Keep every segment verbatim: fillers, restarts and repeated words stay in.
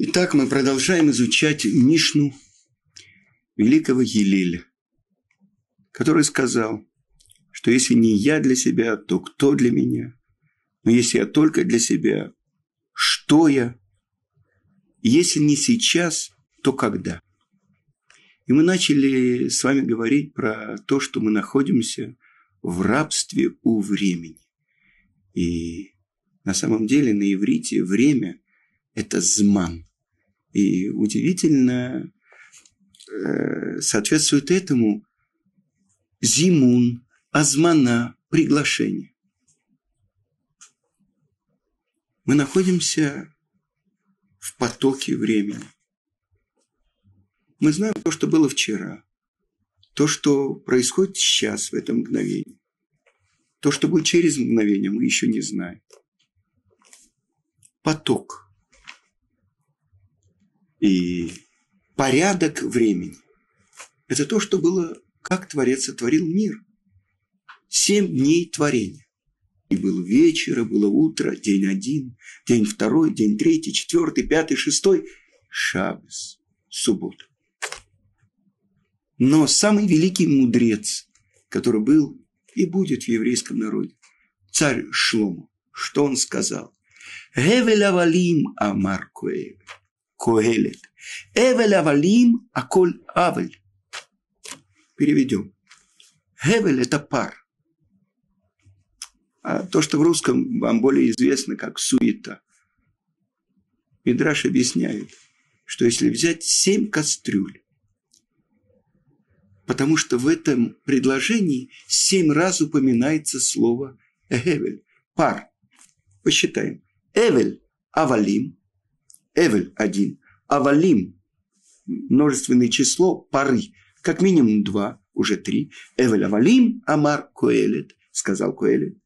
Итак, мы продолжаем изучать Мишну великого Гилеля, который сказал, что если не я для себя, то кто для меня? Но если я только для себя, что я? Если не сейчас, то когда? И мы начали с вами говорить про то, что мы находимся в рабстве у времени. И на самом деле на иврите время – это зман. И удивительно э, соответствует этому зимун, азмана, приглашение. Мы находимся в потоке времени. Мы знаем то, что было вчера, то, что происходит сейчас в это мгновение. То, что будет через мгновение, мы еще не знаем. Поток. И порядок времени. Это то, что было, как Творец сотворил мир. Семь дней творения. И был вечер, и было утро, день один, день второй, день третий, четвертый, пятый, шестой. Шаббос, суббота. Но самый великий мудрец, который был и будет в еврейском народе, царь Шломо, что он сказал? Эвель авалим амар коэлет. Эвель авалим аколь авель. Переведем. Эвель – это пар. А то, что в русском вам более известно как суета. Мидраш объясняет, что если взять семь кастрюль, потому что в этом предложении семь раз упоминается слово «эвель» – пар. Посчитаем. «Эвель» – «авалим». «Эвель» – один. «Авалим» – множественное число пары. Как минимум два, уже три. «Эвель» – «авалим» – «амар» – «коэлет», сказал Коэлет.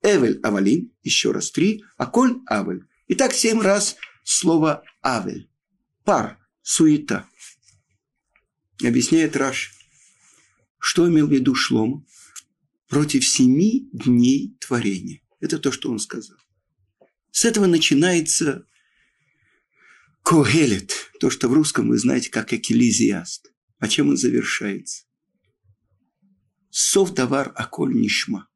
«Эвель» – «авалим» – еще раз три. «Аколь» – «авель». Итак, семь раз слово «авель». Пар. Суета. Объясняет Раш. Что имел в виду Шломо? Против семи дней творения. Это то, что он сказал. С этого начинается Коэлет. То, что в русском вы знаете как экклезиаст. А чем он завершается? Сов давар аколь нишма.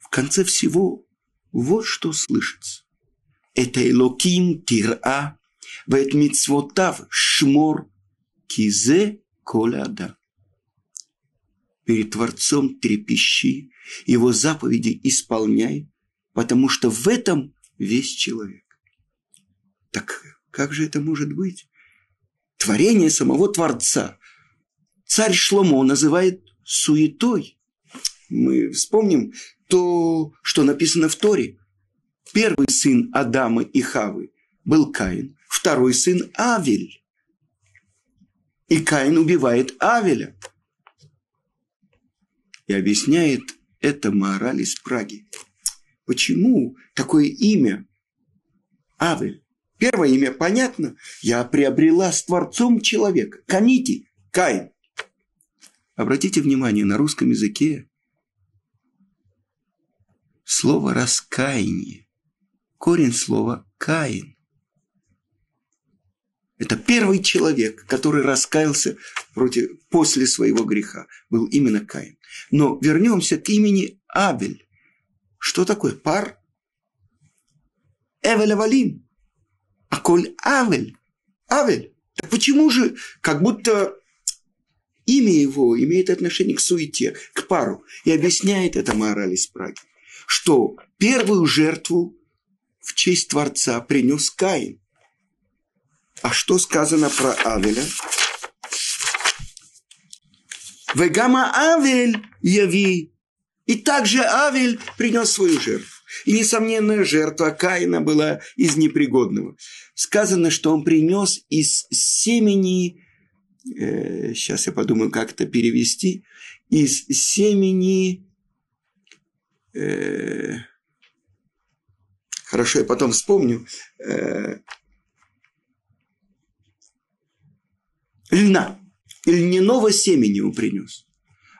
В конце всего вот что слышится. Это элоким тира вэт мицвотав шмор кизе коляда. Перед Творцом трепещи, его заповеди исполняй, потому что в этом весь человек. Так как же это может быть? Творение самого Творца. Царь Шломо называет суетой. Мы вспомним то, что написано в Торе. Первый сын Адама и Хавы был Каин, второй сын Авель. И Каин убивает Авеля. И объясняет это Маораль из Праги. Почему такое имя Авель? Первое имя понятно. Я приобрела с Творцом человека. Канити, Каин. Обратите внимание, на русском языке слово раскаяние. Корень слова Каин. Это первый человек, который раскаялся против, после своего греха. Был именно Каин. Но вернемся к имени Авель. Что такое пар? Эвель авалим. Аколь Авель. Авель. Так почему же, как будто имя его имеет отношение к суете, к пару? И объясняет это Маораль из Праги, что первую жертву в честь Творца принес Каин. А что сказано про Авеля? Вегама Авель яви. И также Авель принес свою жертву. И несомненная жертва Каина была из непригодного. Сказано, что он принес из семени, э, сейчас я подумаю, как это перевести, из семени, э, хорошо, я потом вспомню, э, льна, льняного семени он принес.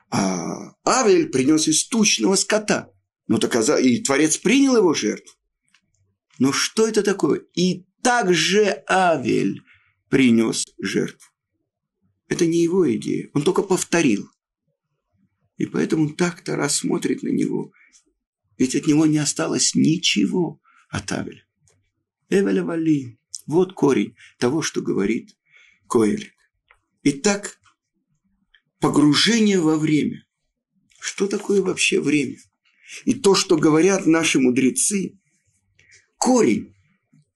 А Авель принес из тучного скота. Ну, так, и Творец принял его жертву. Но что это такое? И также Авель принес жертву. Это не его идея, он только повторил. И поэтому так-то рассмотрит на него, ведь от него не осталось ничего от Авеля. Эвеля вали, вот корень того, что говорит Коэлет. Итак, погружение во время. Что такое вообще время? И то, что говорят наши мудрецы, корень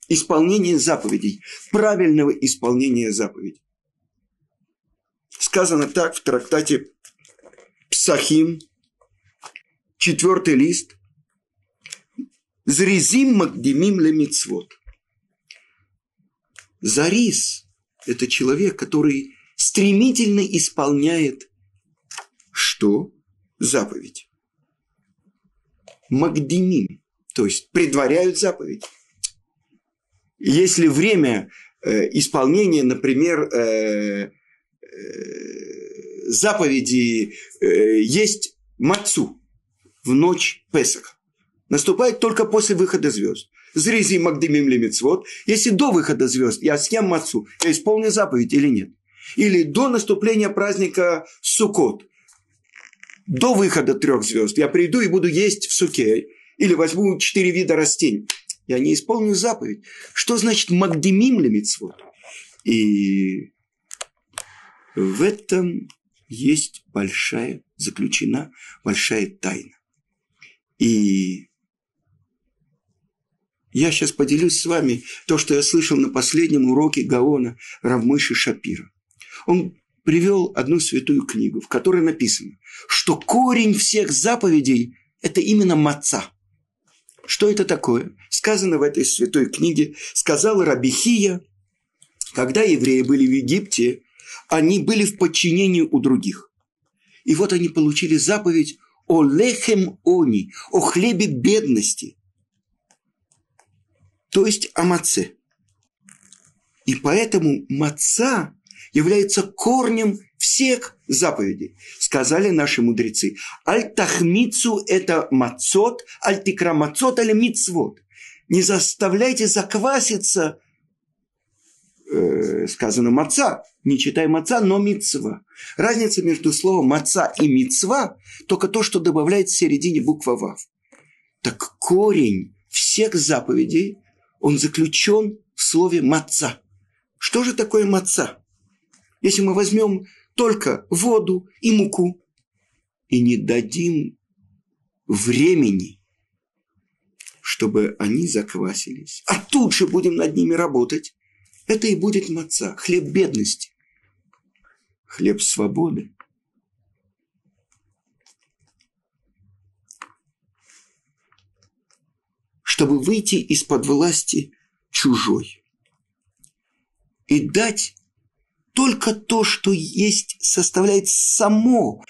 исполнения заповедей, правильного исполнения заповедей. Сказано так в трактате Псахим, четвертый лист. Зризим магдимим ле мицвот. Зариз – это человек, который стремительно исполняет что? Заповедь. Магдимим, то есть предваряют заповедь. Если время э, исполнения, например, э, э, заповеди э, есть мацу в ночь Песаха, наступает только после выхода звезд. Зризи магдимим ле мицвот. Если до выхода звезд я съем мацу, я исполню заповедь или нет? Или до наступления праздника Суккот. До выхода трех звезд я приду и буду есть в суке. Или возьму четыре вида растений. Я не исполню заповедь. Что значит магдимим ле мицвот? И в этом есть большая, заключена большая тайна. И я сейчас поделюсь с вами то, что я слышал на последнем уроке Гаона Рав Мойше Шапира. Он привел одну святую книгу, в которой написано, что корень всех заповедей – это именно маца. Что это такое? Сказано в этой святой книге, сказал Раби Хия, когда евреи были в Египте, они были в подчинении у других. И вот они получили заповедь о лехем они, о хлебе бедности, то есть о маце. И поэтому маца является корнем всех заповедей. Сказали наши мудрецы. Аль-тахмицу – это мацот, аль-тикра мацот, аль-мицвот. Не заставляйте закваситься, э, сказано маца, не читай маца, но мицва. Разница между словом маца и мицва только то, что добавляет в середине буква вав. Так корень всех заповедей, он заключен в слове маца. Что же такое маца? Если мы возьмем только воду и муку и не дадим времени, чтобы они заквасились, а тут же будем над ними работать, это и будет маца, хлеб бедности, хлеб свободы. Чтобы выйти из-под власти чужой и дать только то, что есть, составляет само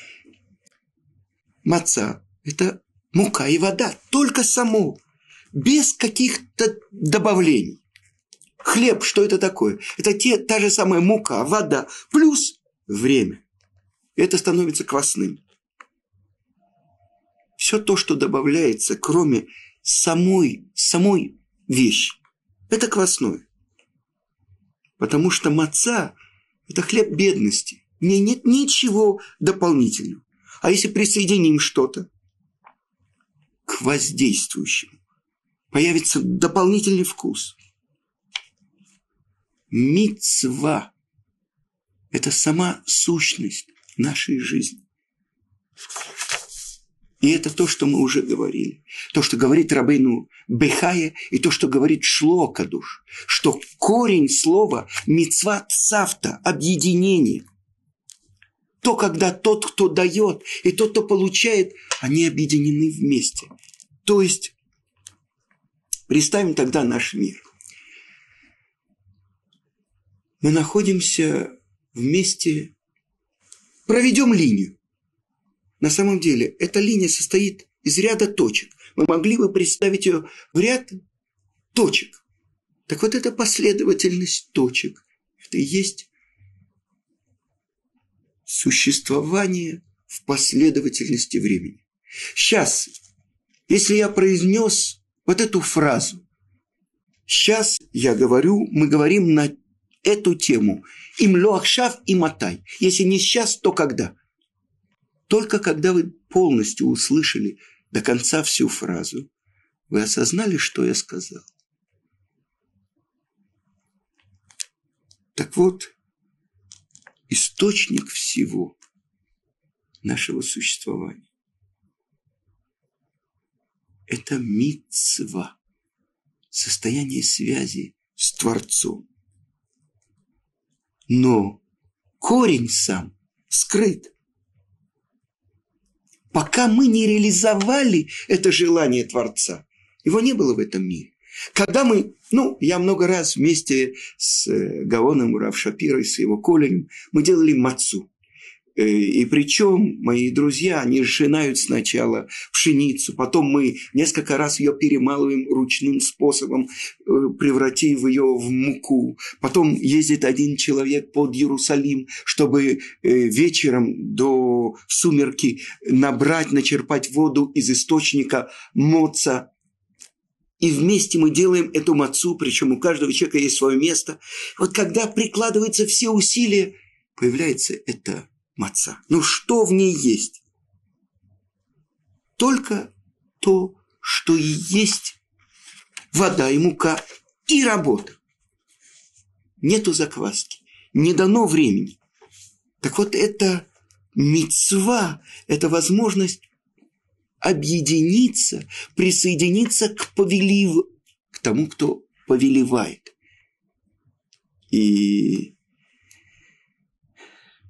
маца. Это мука и вода. Только само. Без каких-то добавлений. Хлеб, что это такое? Это те, та же самая мука, вода, плюс время. Это становится квасным. Все то, что добавляется, кроме самой, самой вещи, это квасное. Потому что маца... это хлеб бедности. В ней нет ничего дополнительного. А если присоединим что-то к воздействующему, появится дополнительный вкус. Мицва – это сама сущность нашей жизни. И это то, что мы уже говорили. То, что говорит Рабейну Бехая, и то, что говорит Шлокадуш. Что корень слова мицва цавта, объединение. То, когда тот, кто дает, и тот, кто получает, они объединены вместе. То есть, представим тогда наш мир. Мы находимся вместе, проведем линию. На самом деле, эта линия состоит из ряда точек. Мы могли бы представить ее в ряд точек. Так вот, эта последовательность точек, это и есть существование в последовательности времени. Сейчас, если я произнес вот эту фразу, Сейчас я говорю, мы говорим на эту тему. Им лоахшав и матай. Если не сейчас, то когда? Только когда вы полностью услышали до конца всю фразу, вы осознали, что я сказал. Так вот, источник всего нашего существования – это мицва, состояние связи с Творцом. Но корень сам скрыт. Пока мы не реализовали это желание Творца, его не было в этом мире. Когда мы, ну, я много раз вместе с Гаоном Рав Шапирой, с его коленем, мы делали мацу. И причем мои друзья, они сжинают сначала пшеницу, потом мы несколько раз ее перемалываем ручным способом, превратив ее в муку. Потом ездит один человек под Иерусалим, чтобы вечером до сумерки набрать, начерпать воду из источника моца. И вместе мы делаем эту мацу, причем у каждого человека есть свое место. Вот когда прикладываются все усилия, появляется это маца. Ну, что в ней есть? Только то, что и есть вода и мука, и работа. Нету закваски, не дано времени. Так вот, это мицва, это возможность объединиться, присоединиться к повелив, к тому, кто повелевает. И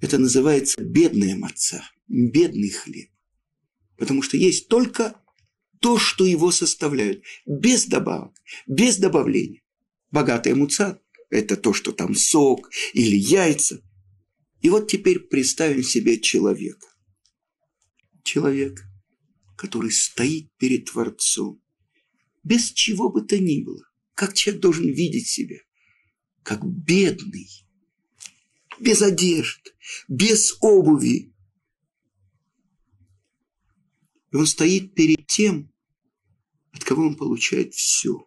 это называется бедная маца, бедный хлеб. Потому что есть только то, что его составляет. Без добавок, без добавлений. Богатая муца – это то, что там сок или яйца. И вот теперь представим себе человека. Человек, который стоит перед Творцом, без чего бы то ни было. Как человек должен видеть себя? Как бедный, без одежды, без обуви. И он стоит перед тем, от кого он получает все.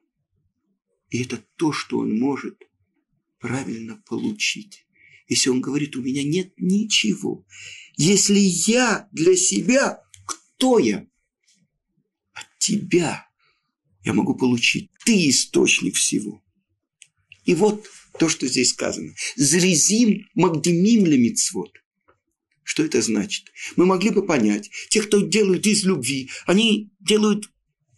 И это то, что он может правильно получить. Если он говорит, у меня нет ничего. Если я для себя, кто я? От тебя я могу получить. Ты источник всего. И вот то, что здесь сказано. Зрезим магдимим ле мицвот. Что это значит? Мы могли бы понять. Те, кто делают из любви, они делают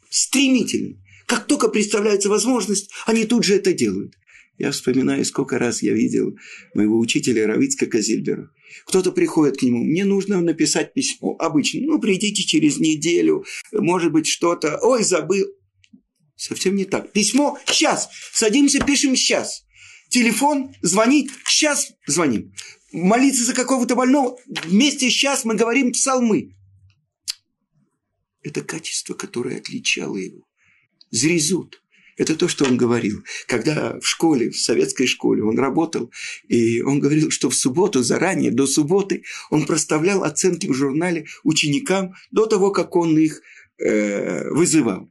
стремительно. Как только представляется возможность, они тут же это делают. Я вспоминаю, сколько раз я видел моего учителя Рава Ицхака Зильбера. Кто-то приходит к нему, мне нужно написать письмо. Обычно, ну, придите через неделю, может быть, что-то. Ой, забыл. Совсем не так. Письмо сейчас. Садимся, пишем сейчас. Телефон, звонить, сейчас звоним. Молиться за какого-то больного. Вместе сейчас мы говорим псалмы. Это качество, которое отличало его. Зрезут. Это то, что он говорил. Когда в школе, в советской школе он работал, и он говорил, что в субботу, заранее, до субботы, он проставлял оценки в журнале ученикам до того, как он их э, вызывал.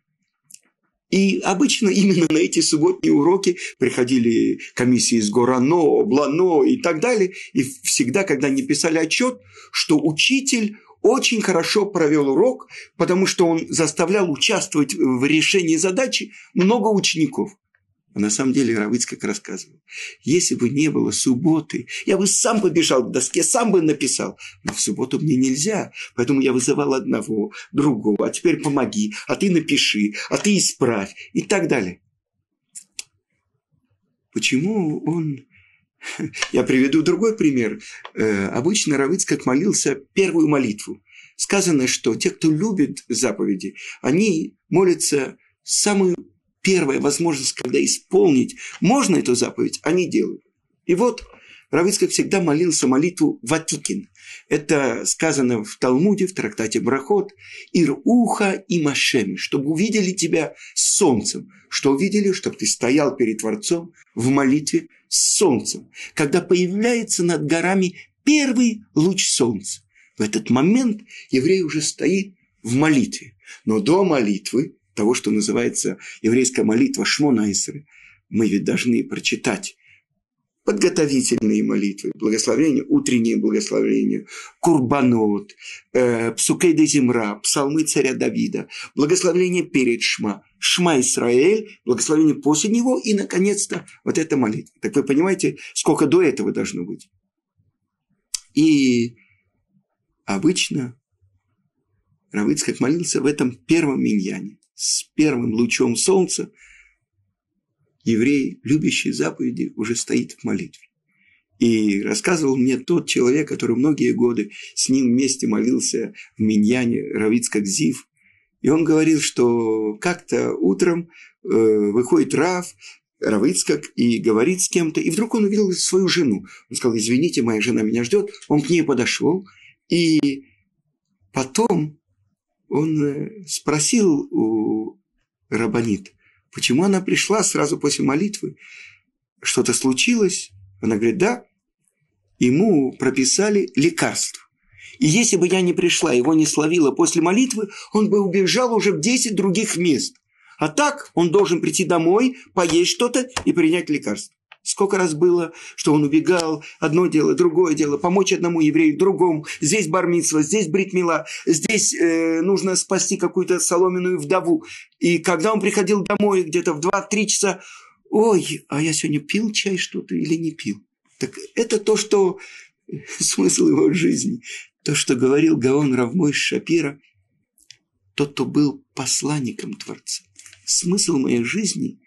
И обычно именно на эти субботние уроки приходили комиссии из Горано, Облано и так далее. И всегда, когда они писали отчет, что учитель очень хорошо провел урок, потому что он заставлял участвовать в решении задачи много учеников. А на самом деле Рав Ицхак рассказывал, если бы не было субботы, я бы сам побежал к доске, сам бы написал, но в субботу мне нельзя, поэтому я вызывал одного, другого, а теперь помоги, а ты напиши, а ты исправь и так далее. Почему он... Я приведу другой пример. Обычно Рав Ицхак молился первую молитву. Сказано, что те, кто любит заповеди, они молятся самую первую возможность, когда исполнить можно эту заповедь, они делают. И вот Рав Ицхак всегда молился молитву Ватикин. Это сказано в Талмуде, в трактате Брахот. Ируха и Машеми, чтобы увидели тебя с солнцем. Что увидели, чтобы ты стоял перед Творцом в молитве с солнцем. Когда появляется над горами первый луч солнца. В этот момент еврей уже стоит в молитве. Но до молитвы, того, что называется еврейская молитва Шмоне Эсре, мы ведь должны прочитать подготовительные молитвы, благословения, утренние благословения, курбанот, э, псукей де зимра, псалмы царя Давида, благословение перед Шма, Шма Исраэль, благословение после него и, наконец-то, вот эта молитва. Так вы понимаете, сколько до этого должно быть. И обычно рав Ицхак молился в этом первом миньяне, с первым лучом солнца. Еврей, любящий заповеди, уже стоит в молитве. И рассказывал мне тот человек, который многие годы с ним вместе молился в миньяне, рав Ицхак Зильбер. И он говорил, что как-то утром э, выходит рав, рав Ицхак, и говорит с кем-то. И вдруг он увидел свою жену. Он сказал: извините, моя жена меня ждет. Он к ней подошел. И потом он спросил у раббанит, почему она пришла сразу после молитвы? Что-то случилось? Она говорит: да. Ему прописали лекарство. И если бы я не пришла, его не словила после молитвы, он бы убежал уже в десять других мест. А так он должен прийти домой, поесть что-то и принять лекарство. Сколько раз было, что он убегал, одно дело, другое дело, помочь одному еврею, другому, здесь бар-мицва, здесь брит-мила, здесь э, нужно спасти какую-то соломенную вдову. И когда он приходил домой где-то в два-три часа, ой, а я сегодня пил чай что-то или не пил? Так это то, что смысл его жизни, то, что говорил гаон рав Мойше Шапира, тот, кто был посланником Творца. Смысл моей жизни,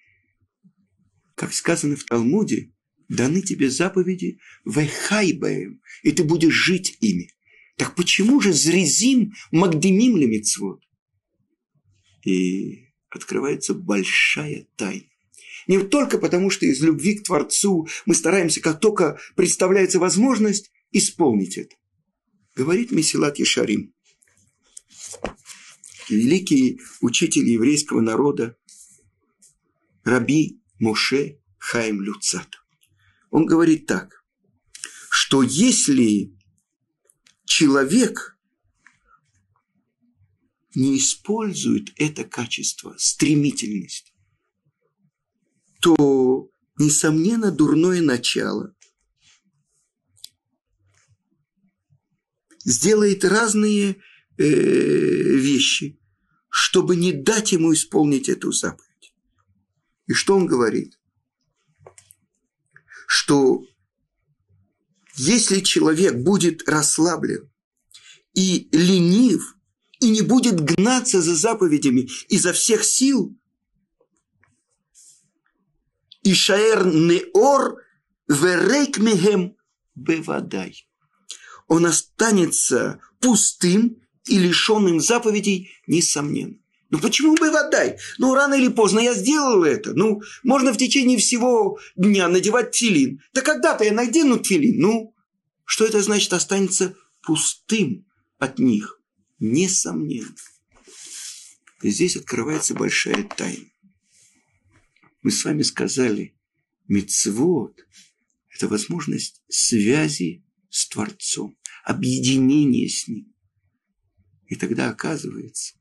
как сказано в Талмуде, даны тебе заповеди вэхайбэем, и ты будешь жить ими. Так почему же зрезим магдемим лемицвот? И открывается большая тайна. Не только потому, что из любви к Творцу мы стараемся, как только представляется возможность, исполнить это. Говорит Меселат Ишарим, великий учитель еврейского народа, раби Моше Хаим Люцат. Он говорит так, что если человек не использует это качество, стремительность, то, несомненно, дурное начало сделает разные э, вещи, чтобы не дать ему исполнить эту заповедь. И что он говорит? Что если человек будет расслаблен и ленив, и не будет гнаться за заповедями изо всех сил, ишаэр неор верейк мехем бевадай, он останется пустым и лишенным заповедей, несомненно. Ну, почему бы водай? Ну, рано или поздно я сделал это. Ну, можно в течение всего дня надевать тфилин. Да когда-то я надену тфилин. Ну, что это значит? Останется пустым от них. Несомненно. И здесь открывается большая тайна. Мы с вами сказали, мицвот – это возможность связи с Творцом, объединения с Ним. И тогда оказывается,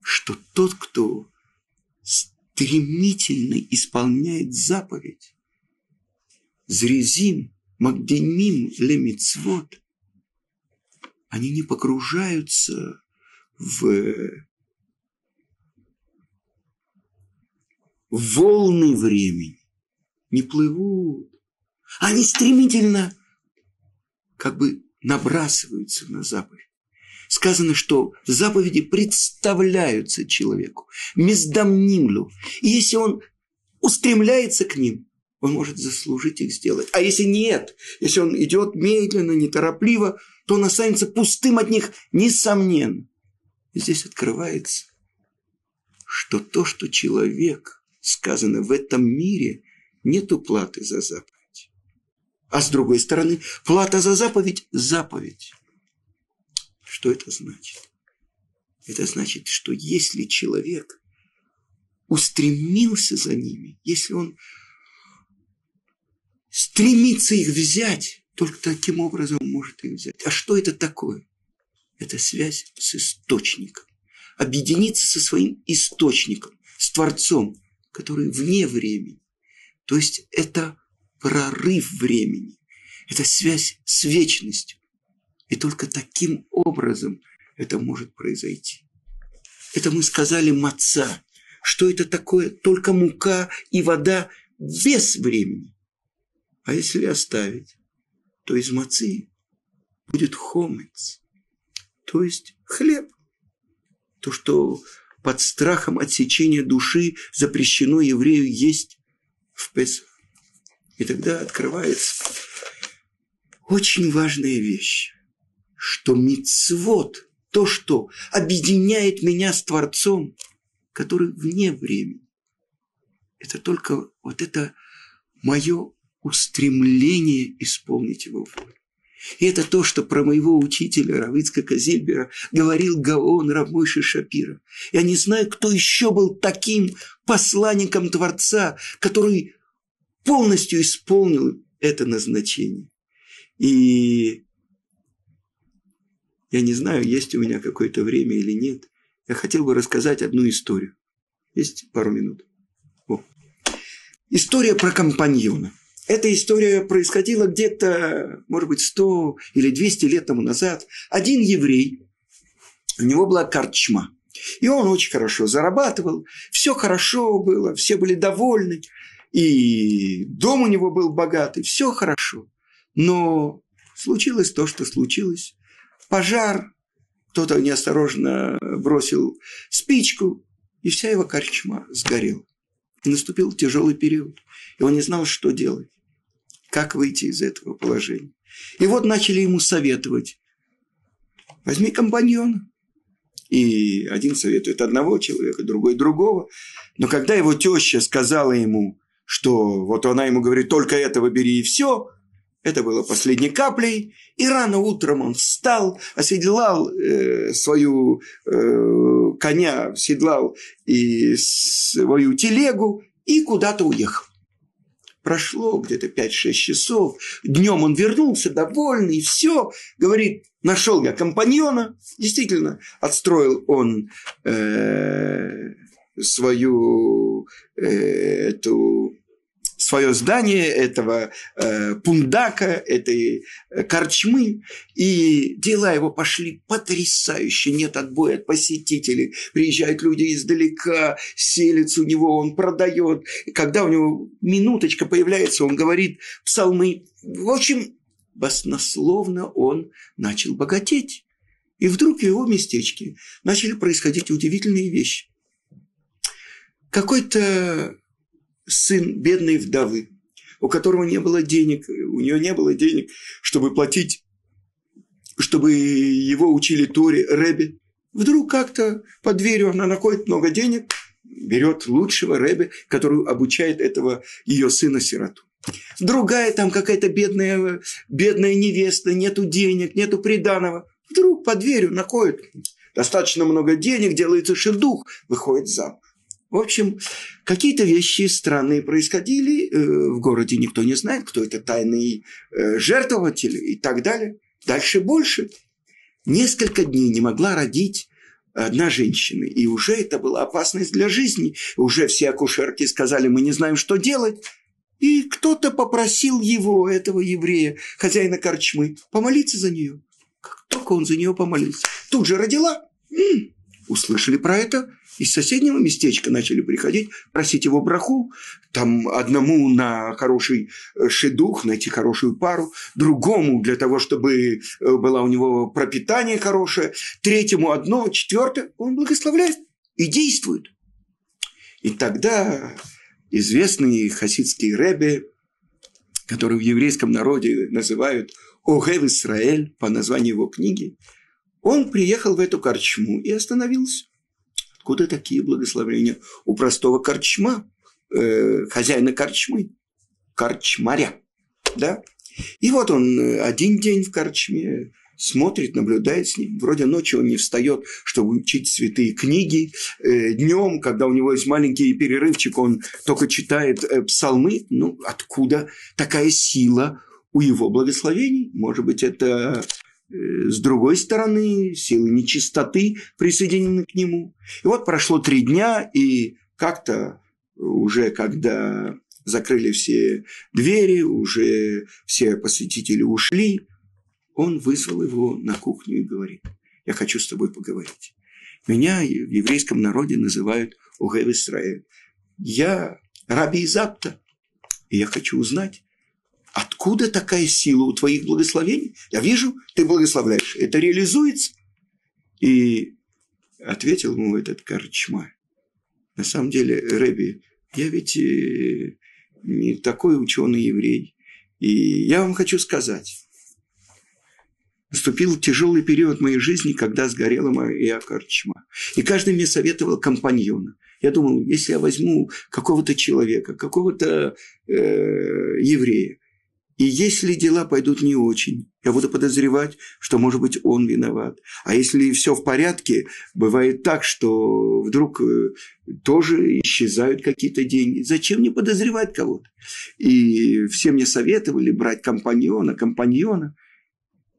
что тот, кто стремительно исполняет заповедь, зрезим, магдемим лемицвот, они не погружаются в волны времени, не плывут. Они стремительно как бы набрасываются на заповедь. Сказано, что заповеди представляются человеку, мездамнимлю. И если он устремляется к ним, он может заслужить их сделать. А если нет, если он идет медленно, неторопливо, то он останется пустым от них, несомненно. И здесь открывается, что то, что человек, сказано, в этом мире, нету платы за заповедь. А с другой стороны, плата за заповедь – заповедь. Что это значит? Это значит, что если человек устремился за ними, если он стремится их взять, только таким образом он может их взять. А что это такое? Это связь с источником. Объединиться со своим источником, с Творцом, который вне времени, То есть это прорыв времени, это связь с вечностью. И только таким образом это может произойти. Это мы сказали маца. Что это такое? Только мука и вода без времени. А если оставить, то из мацы будет хомец, то есть хлеб. То, что под страхом отсечения души запрещено еврею есть в Песах. И тогда открывается очень важная вещь, что мицвот, то, что объединяет меня с Творцом, который вне времени, это только вот это мое устремление исполнить его волю. И это то, что про моего учителя Рава Ицхака Зильбера говорил Гаон Рав Мойше Шапира. Я не знаю, кто еще был таким посланником Творца, который полностью исполнил это назначение. И я не знаю, есть у меня какое-то время или нет. Я хотел бы рассказать одну историю. Есть пару минут? О. История про компаньона. Эта история происходила где-то, может быть, сто или двести лет тому назад. Один еврей, у него была корчма. И он очень хорошо зарабатывал, все хорошо было, все были довольны. И дом у него был богатый, все хорошо. Но случилось то, что случилось. Пожар, кто-то неосторожно бросил спичку, и вся его корчма сгорела. И наступил тяжелый период, и он не знал, что делать, как выйти из этого положения. И вот начали ему советовать. Возьми компаньона. И один советует одного человека, другой другого. Но когда его теща сказала ему, что вот она ему говорит, только этого бери и все, это было последней каплей. И рано утром он встал, оседлал э, свою э, коня, оседлал и свою телегу и куда-то уехал. Прошло где-то пять-шесть часов. Днем он вернулся, довольный, и все. Говорит, нашел я компаньона. Действительно, отстроил он э, свою, э, эту, свое здание, этого э, пундака, этой корчмы. И дела его пошли потрясающе. Нет отбоя от посетителей. Приезжают люди издалека, селец у него, он продает. И когда у него минуточка появляется, он говорит псалмы. В общем, баснословно он начал богатеть. И вдруг в его местечке начали происходить удивительные вещи. Какой-то сын бедной вдовы, у которого не было денег, у нее не было денег, чтобы платить, чтобы его учили Торе, ребе. Вдруг как-то под дверью она находит много денег, берет лучшего ребе, который обучает этого ее сына-сироту. Другая там какая-то бедная, бедная невеста, нету денег, нету приданого. Вдруг под дверью находит достаточно много денег, делается шедух, выходит замуж. В общем, какие-то вещи странные происходили, в городе никто не знает, кто это тайные жертвователи и так далее. Дальше больше. Несколько дней не могла родить одна женщина, и уже это была опасность для жизни. Уже все акушерки сказали, мы не знаем, что делать. И кто-то попросил его, этого еврея, хозяина корчмы, помолиться за нее. Как только он за нее помолился, тут же родила. М-м. Услышали про это. Из соседнего местечка начали приходить, просить его браху. Там одному на хороший шидух, найти хорошую пару. Другому для того, чтобы было у него пропитание хорошее. Третьему одно, четвертое. Он благословляет и действует. И тогда известный хасидский ребе, который в еврейском народе называют Охев Исраэль по названию его книги, он приехал в эту корчму и остановился. Откуда такие благословения у простого корчма, э, хозяина корчмы, корчмаря, да? И вот он один день в корчме смотрит, наблюдает с ним. Вроде ночью он не встает, чтобы учить святые книги. Э, днем, когда у него есть маленький перерывчик, он только читает э, псалмы. Ну, откуда такая сила у его благословений? Может быть, это... С другой стороны, силы нечистоты присоединены к нему. И вот прошло три дня, и как-то уже когда закрыли все двери, уже все посетители ушли. Он вызвал его на кухню и говорит: «Я хочу с тобой поговорить». Меня в еврейском народе называют Охев Исраэль. Я раби из Апта, и я хочу узнать, откуда такая сила у твоих благословений? Я вижу, ты благословляешь. Это реализуется? И ответил ему этот корчма: на самом деле, Рэби, я ведь не такой ученый еврей. И я вам хочу сказать, наступил тяжелый период моей жизни, когда сгорела моя корчма. И каждый мне советовал компаньона. Я думал, если я возьму какого-то человека, какого-то э, еврея, и если дела пойдут не очень, я буду подозревать, что, может быть, он виноват. А если все в порядке, бывает так, что вдруг тоже исчезают какие-то деньги. Зачем мне подозревать кого-то? И все мне советовали брать компаньона, компаньона.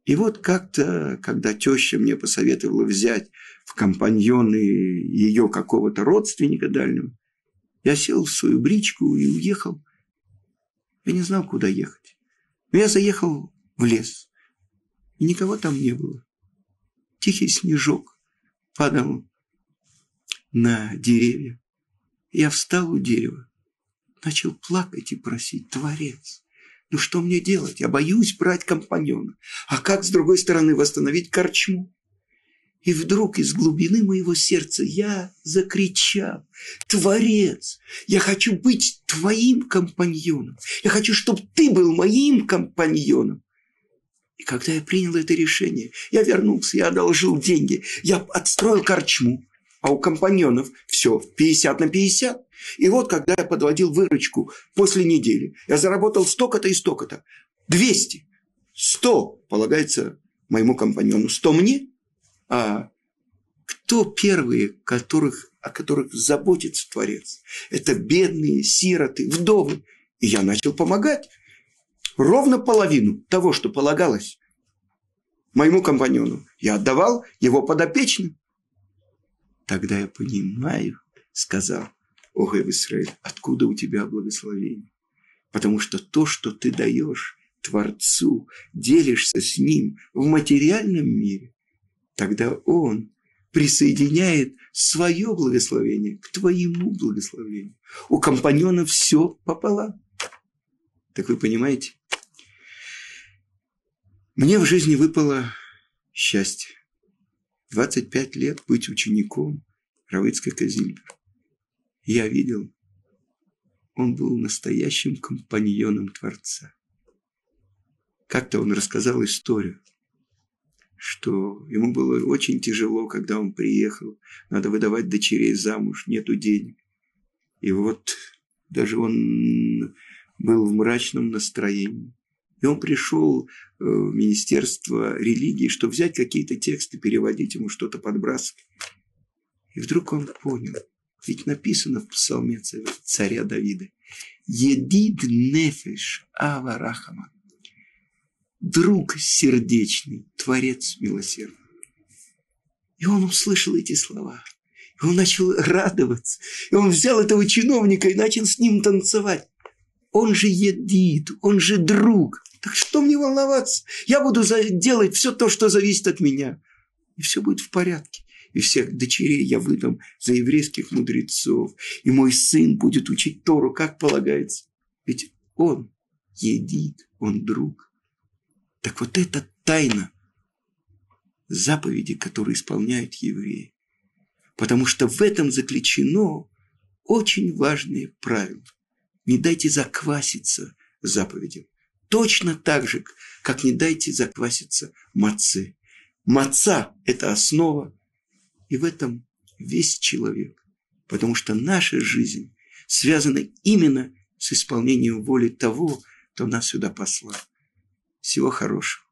И вот как-то, когда теща мне посоветовала взять в компаньоны ее какого-то родственника дальнего, я сел в свою бричку и уехал. Я не знал, куда ехать. Но я заехал в лес, и никого там не было. Тихий снежок падал на деревья. Я встал у дерева, начал плакать и просить: Творец, ну что мне делать? Я боюсь брать компаньона. А как, с другой стороны, восстановить корчму? И вдруг из глубины моего сердца я закричал: Творец, я хочу быть твоим компаньоном. Я хочу, чтобы ты был моим компаньоном. И когда я принял это решение, я вернулся, я одолжил деньги, я отстроил корчму, а у компаньонов все пятьдесят на пятьдесят. И вот когда я подводил выручку после недели, я заработал столько-то и столько-то. двести. сто полагается моему компаньону, сто мне. А кто первые, которых, о которых заботится Творец? Это бедные, сироты, вдовы. И я начал помогать. Ровно половину того, что полагалось моему компаньону, я отдавал его подопечным. Тогда я понимаю, сказал Охев Исраэль, откуда у тебя благословение. Потому что то, что ты даешь Творцу, делишься с Ним в материальном мире, тогда Он присоединяет свое благословение к твоему благословению. У компаньона все пополам. Так вы понимаете? Мне в жизни выпало счастье. двадцать пять лет быть учеником рава Ицхака Зильбера. Я видел, он был настоящим компаньоном Творца. Как-то он рассказал историю, что ему было очень тяжело, когда он приехал. Надо выдавать дочерей замуж, нету денег. И вот даже он был в мрачном настроении. И он пришел в Министерство религии, чтобы взять какие-то тексты, переводить ему что-то, подбрасывать. И вдруг он понял, ведь написано в псалме царя Давида: «Едид нефеш ава рахама». Друг сердечный, Творец милосердный. И он услышал эти слова. И он начал радоваться. И он взял этого чиновника и начал с ним танцевать. Он же едит, он же друг. Так что мне волноваться? Я буду делать все то, что зависит от меня. И все будет в порядке. И всех дочерей я выдам за еврейских мудрецов. И мой сын будет учить Тору, как полагается. Ведь он едит, он друг. Так вот эта тайна заповеди, которые исполняют евреи. Потому что в этом заключено очень важное правило. Не дайте закваситься заповедям. Точно так же, как не дайте закваситься маце. Маца – это основа. И в этом весь человек. Потому что наша жизнь связана именно с исполнением воли того, кто нас сюда послал. Всего хорошего.